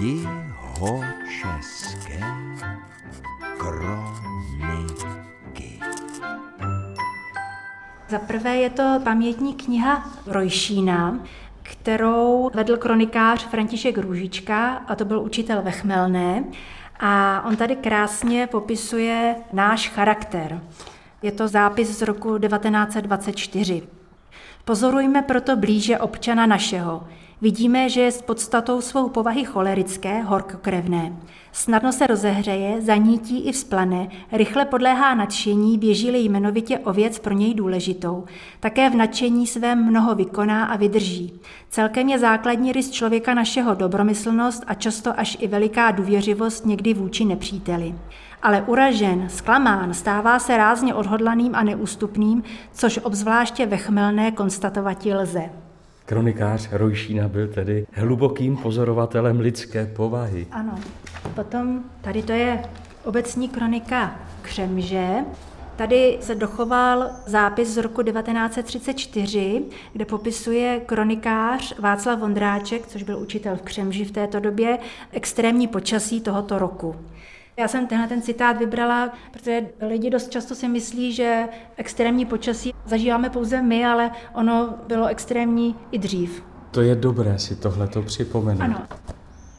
Jihočeské kroniky. Za prvé je to pamětní kniha Rojšína, kterou vedl kronikář František Růžička, a to byl učitel ve Chmelné. A on tady krásně popisuje náš charakter. Je to zápis z roku 1924. Pozorujme proto blíže občana našeho. Vidíme, že je s podstatou svou povahy cholerické, horkokrevné. Snadno se rozehřeje, zanítí i vzplane, rychle podléhá nadšení, běží-li jmenovitě o věc pro něj důležitou. Také v nadšení svém mnoho vykoná a vydrží. Celkem je základní rys člověka našeho dobromyslnost a často až i veliká důvěřivost někdy vůči nepříteli. Ale uražen, zklamán, stává se rázně odhodlaným a neústupným, což obzvláště ve Chmelné konstatovati lze. Kronikář Rojšína byl tedy hlubokým pozorovatelem lidské povahy. Ano. Potom tady to je obecní kronika Křemže. Tady se dochoval zápis z roku 1934, kde popisuje kronikář Václav Vondráček, což byl učitel v Křemži v této době, extrémní počasí tohoto roku. Já jsem tenhle ten citát vybrala, protože lidi dost často si myslí, že extrémní počasí zažíváme pouze my, ale ono bylo extrémní i dřív. To je dobré si tohleto připomenout. Ano.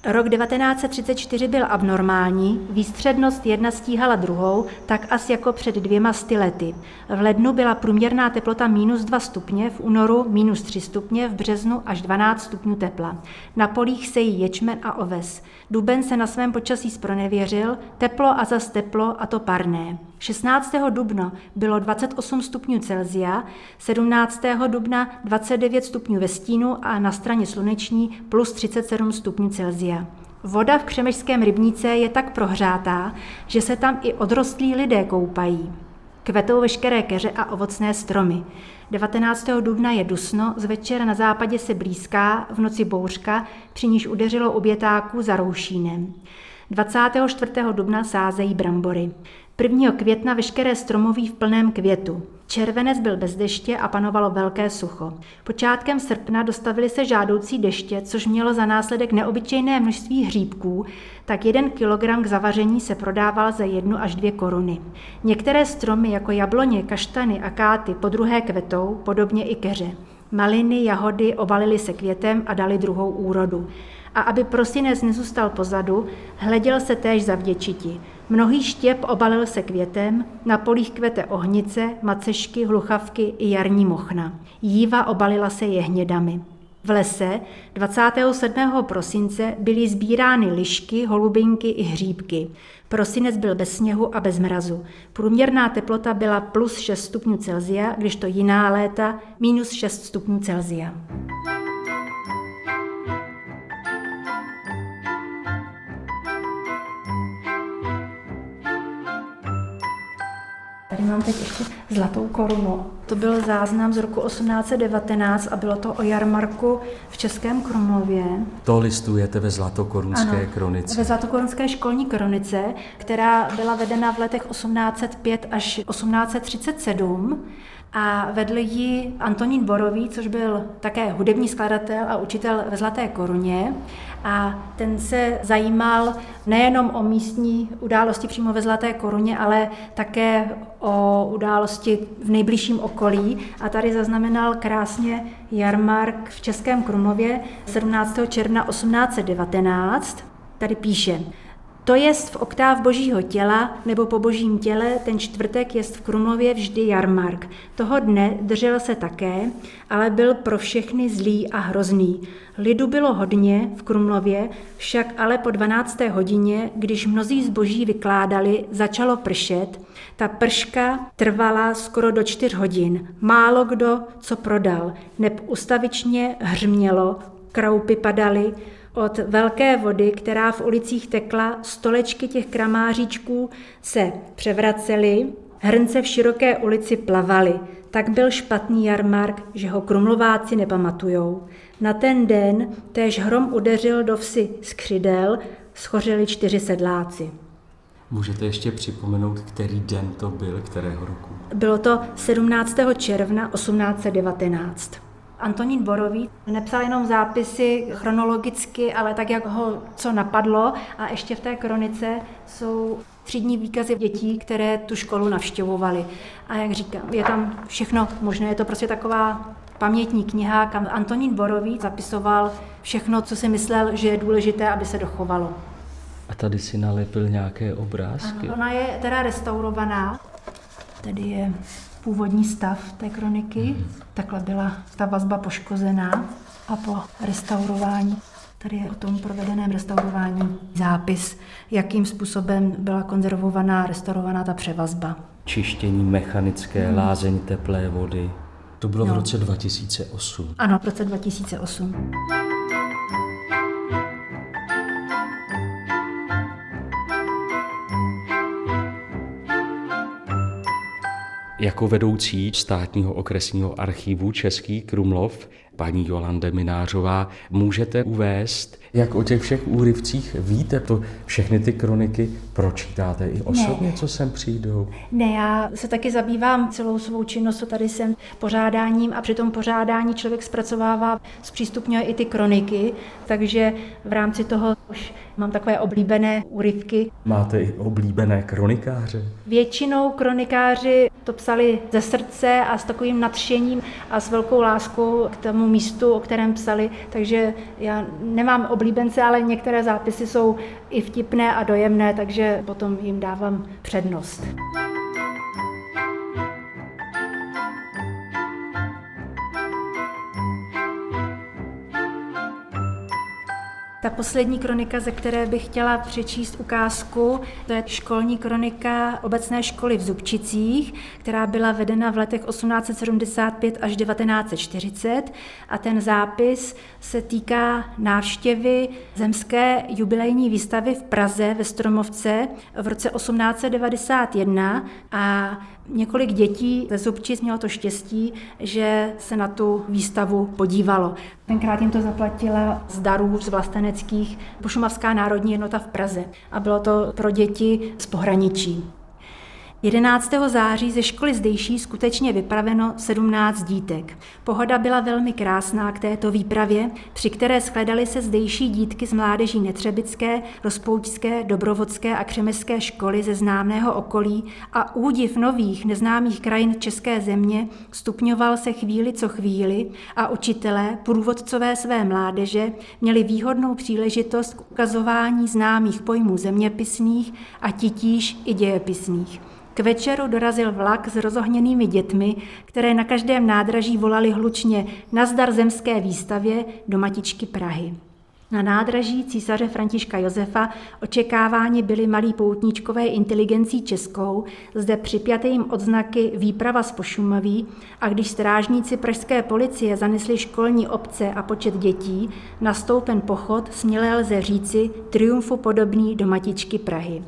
Rok 1934 byl abnormální, výstřednost jedna stíhala druhou, tak as jako před 200 lety. V lednu byla průměrná teplota -2 stupně, v únoru -3 stupně, v březnu až 12 stupňů tepla. Na polích sejí ječmen a oves. Duben se na svém počasí zpronevěřil, teplo a zas teplo, a to parné. 16. dubna bylo 28 stupňů Celsia, 17. dubna 29 stupňů ve stínu a na straně sluneční plus 37 stupňů Celsia. Voda v Křemežském rybníce je tak prohřátá, že se tam i odrostlí lidé koupají. Kvetou veškeré keře a ovocné stromy. 19. dubna je dusno, z večera na západě se blízká, v noci bouřka, při níž udeřilo obětáků za Roušínem. 24. dubna sázejí brambory. 1. května veškeré stromoví v plném květu. Červenec byl bez deště a panovalo velké sucho. Počátkem srpna dostavily se žádoucí deště, což mělo za následek neobyčejné množství hříbků, tak 1 kilogram k zavaření se prodával za 1 až 2 koruny. Některé stromy jako jabloně, kaštany a káty podruhé kvetou, podobně i keře. Maliny, jahody obalily se květem a dali druhou úrodu. A aby prosinec nezůstal pozadu, hleděl se též za vděčiti. Mnohý štěp obalil se květem, na polích kvete ohnice, macešky, hluchavky i jarní mochna. Jíva obalila se jehnědami. V lese 27. prosince byly sbírány lišky, holubinky i hříbky. Prosinec byl bez sněhu a bez mrazu. Průměrná teplota byla plus 6 stupňů Celsia, když to jiná léta minus 6 stupňů Celsia. Tady mám teď ještě zlatou korunu. To byl záznam z roku 1819 a bylo to o jarmarku v Českém Krumlově. To listujete ve Zlatokorunské kronice. Ve Zlatokorunské školní kronice, která byla vedena v letech 1805 až 1837 a vedl ji Antonín Borový, což byl také hudební skladatel a učitel ve Zlaté koruně. A ten se zajímal nejenom o místní události přímo ve Zlaté koruně, ale také o události v nejbližším okolí. A tady zaznamenal krásně jarmark v Českém Krumlově 17. června 1819. Tady píše: to jest v oktáv božího těla nebo po božím těle, ten čtvrtek jest v Krumlově vždy jarmark. Toho dne držel se také, ale byl pro všechny zlý a hrozný. Lidu bylo hodně v Krumlově, však ale po 12. hodině, když mnozí zboží vykládali, začalo pršet. Ta prška trvala skoro do 4 hodin. Málo kdo co prodal, neb ustavičně hřmělo, kroupy padaly. Od velké vody, která v ulicích tekla, stolečky těch kramáříčků se převracely, hrnce v široké ulici plavaly. Tak byl špatný jarmark, že ho Krumlováci nepamatujou. Na ten den též hrom udeřil do vsi Skřidel, schořili 4 sedláci. Můžete ještě připomenout, který den to byl, kterého roku? Bylo to 17. června 1819. Antonín Borový nepsal jenom zápisy chronologicky, ale tak, jak ho co napadlo. A ještě v té kronice jsou třídní výkazy dětí, které tu školu navštěvovaly. A jak říkám, je tam všechno možné, je to prostě taková pamětní kniha, kam Antonín Borový zapisoval všechno, co si myslel, že je důležité, aby se dochovalo. A tady si nalepil nějaké obrázky? Ano, ona je teda restaurovaná. Tady je původní stav té kroniky. Takhle byla ta vazba poškozená a po restaurování. Tady je o tom provedeném restaurování zápis, jakým způsobem byla konzervovaná, restaurovaná ta převazba. Čištění mechanické, lázeň teplé vody. To bylo v roce 2008. Ano, v roce 2008. Jako vedoucí státního okresního archivu Český Krumlov, paní Jolanda Minářová, můžete uvést, jak o těch všech úryvcích víte, to všechny ty kroniky pročítáte i osobně, co sem přijdou? Ne, já se taky zabývám celou svou činností, tady jsem pořádáním a při tom pořádání člověk zpracovává, zpřístupňuje i ty kroniky, takže v rámci toho už mám takové oblíbené úryvky. Máte i oblíbené kronikáře? Většinou kronikáři to psali ze srdce a s takovým nadšením a s velkou láskou k tomu místu, o kterém psali, takže já nemám oblíbence, ale některé zápisy jsou i vtipné a dojemné, takže potom jim dávám přednost. Ta poslední kronika, ze které bych chtěla přečíst ukázku, to je školní kronika obecné školy v Zubčicích, která byla vedena v letech 1875 až 1940 a ten zápis se týká návštěvy zemské jubilejní výstavy v Praze ve Stromovce v roce 1891 a několik dětí ze Zubčic mělo to štěstí, že se na tu výstavu podívalo. Tenkrát jim to zaplatila z darů z vlasteneckých Pošumavská národní jednota v Praze a bylo to pro děti z pohraničí. 11. září ze školy zdejší skutečně vypraveno 17 dítek. Pohoda byla velmi krásná k této výpravě, při které shledaly se zdejší dítky z mládeží Netřebické, Rozpoučské, Dobrovodské a Křemeské školy ze známého okolí a údiv nových neznámých krajin české země stupňoval se chvíli co chvíli a učitelé, průvodcové své mládeže, měli výhodnou příležitost k ukazování známých pojmů zeměpisných a titíž i dějepisných. K večeru dorazil vlak s rozohněnými dětmi, které na každém nádraží volali hlučně nazdar zemské výstavě do matičky Prahy. Na nádraží císaře Františka Josefa očekáváni byli malí poutníčkové inteligencí českou, zde připjaté jim odznaky výprava z Pošumaví a když strážníci pražské policie zanesli školní obce a počet dětí, nastoupen pochod směle lze říci triumfu podobný do matičky Prahy.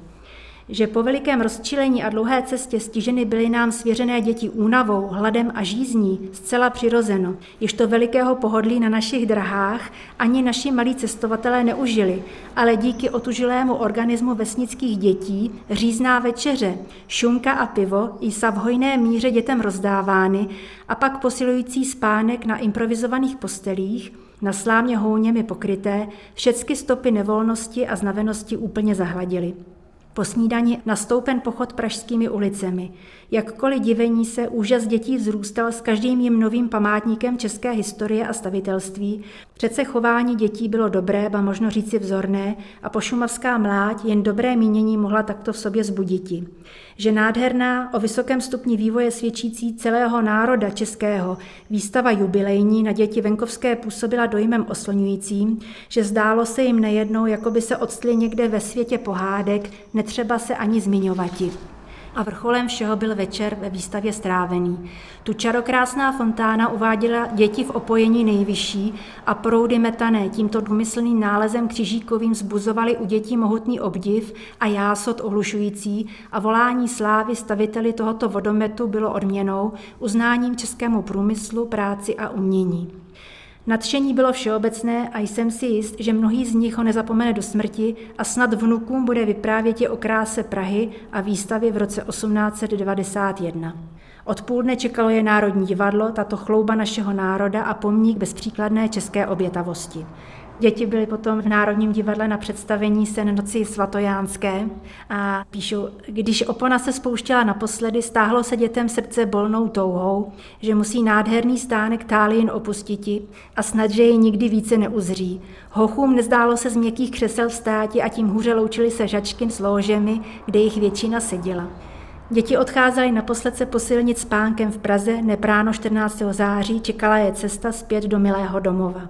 Že po velikém rozčilení a dlouhé cestě stiženy byly nám svěřené děti únavou, hladem a žízní, zcela přirozeno, jež to velikého pohodlí na našich drahách ani naši malí cestovatelé neužili, ale díky otužilému organismu vesnických dětí, řízná večeře, šunka a pivo jsou v hojné míře dětem rozdávány a pak posilující spánek na improvizovaných postelích, na slámě houněmi pokryté, všecky stopy nevolnosti a znavenosti úplně zahladily. Po snídani nastoupen pochod pražskými ulicemi. Jakkoliv divení se, úžas dětí vzrůstal s každým jim novým památníkem české historie a stavitelství. Přece chování dětí bylo dobré, ba možno říci vzorné, a pošumavská mláď jen dobré mínění mohla takto v sobě zbuditi. Že nádherná, o vysokém stupni vývoje svědčící celého národa českého, výstava jubilejní na děti venkovské působila dojmem oslňujícím, že zdálo se jim nejednou, jako by se odstli někde ve světě pohádek, netřeba se ani zmiňovati. A vrcholem všeho byl večer ve výstavě strávený. Tu čarokrásná fontána uváděla děti v opojení nejvyšší a proudy metané tímto důmyslným nálezem křižíkovým zbuzovaly u dětí mohutný obdiv a jásot ohlušující a volání slávy staviteli tohoto vodometu bylo odměnou, uznáním českému průmyslu, práci a umění. Nadšení bylo všeobecné a jsem si jist, že mnohý z nich ho nezapomene do smrti a snad vnukům bude vyprávět o kráse Prahy a výstavě v roce 1891. Od půldne čekalo je Národní divadlo, tato chlouba našeho národa a pomník bezpříkladné české obětavosti. Děti byly potom v Národním divadle na představení Sen noci svatojánské a píšou, když opona se spouštěla naposledy, stáhlo se dětem srdce bolnou touhou, že musí nádherný stánek táli jen opustiti a snad, že ji nikdy více neuzří. Hochům nezdálo se z měkkých křesel vstáti a tím hůře loučili se žačky s lóžemi, kde jich většina seděla. Děti odcházely naposled se posilnit spánkem v Praze, nepráno 14. září čekala je cesta zpět do milého domova.